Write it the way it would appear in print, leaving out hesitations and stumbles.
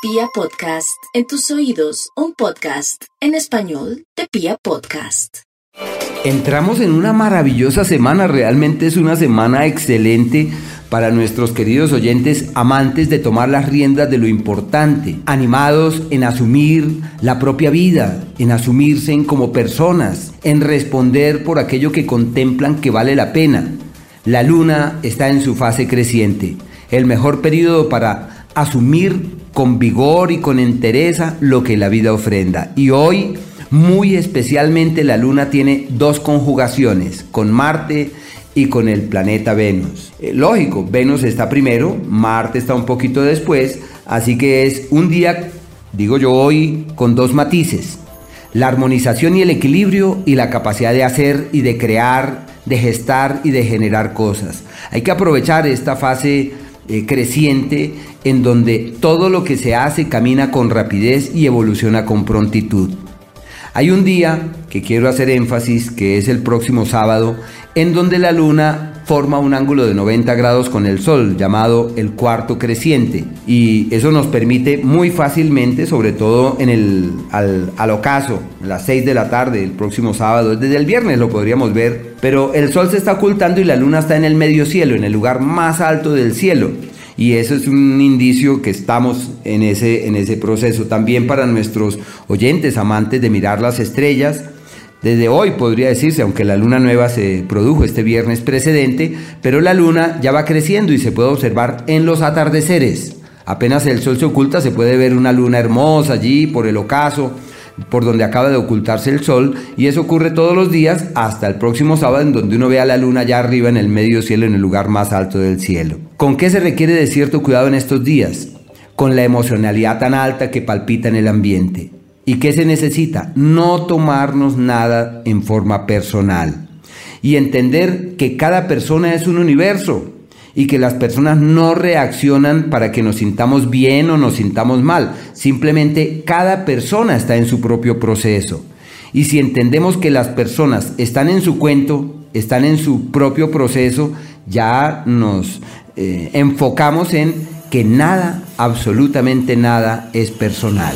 Pía Podcast, en tus oídos, un podcast en español de Pía Podcast. Entramos en una maravillosa semana, realmente es una semana excelente para nuestros queridos oyentes amantes de tomar las riendas de lo importante, animados en asumir la propia vida, en asumirse como personas, en responder por aquello que contemplan que vale la pena. La luna está en su fase creciente, el mejor periodo para asumir con vigor y con entereza lo que la vida ofrenda. Y hoy, muy especialmente, la luna tiene dos conjugaciones, con Marte y con el planeta Venus. Lógico, Venus está primero, Marte está un poquito después, así que es un día, digo yo hoy, con dos matices: la armonización y el equilibrio, y la capacidad de hacer y de crear, de gestar y de generar cosas. Hay que aprovechar esta fase creciente, en donde todo lo que se hace camina con rapidez y evoluciona con prontitud. Hay un día que quiero hacer énfasis, que es el próximo sábado, en donde la luna forma un ángulo de 90 grados con el sol, llamado el cuarto creciente, y eso nos permite muy fácilmente, sobre todo al ocaso, a las 6 de la tarde el próximo sábado, desde el viernes lo podríamos ver, pero el sol se está ocultando y la luna está en el medio cielo, en el lugar más alto del cielo, y eso es un indicio que estamos en ese proceso. También para nuestros oyentes amantes de mirar las estrellas, desde hoy podría decirse, aunque la luna nueva se produjo este viernes precedente, pero la luna ya va creciendo y se puede observar en los atardeceres. Apenas el sol se oculta, se puede ver una luna hermosa allí por el ocaso, por donde acaba de ocultarse el sol, y eso ocurre todos los días hasta el próximo sábado, en donde uno vea la luna allá arriba en el medio cielo, en el lugar más alto del cielo. ¿Con qué se requiere de cierto cuidado en estos días? Con la emocionalidad tan alta que palpita en el ambiente. ¿Y qué se necesita? No tomarnos nada en forma personal y entender que cada persona es un universo y que las personas no reaccionan para que nos sintamos bien o nos sintamos mal. Simplemente cada persona está en su propio proceso. Y si entendemos que las personas están en su cuento, están en su propio proceso, ya nos enfocamos en que nada, absolutamente nada, es personal.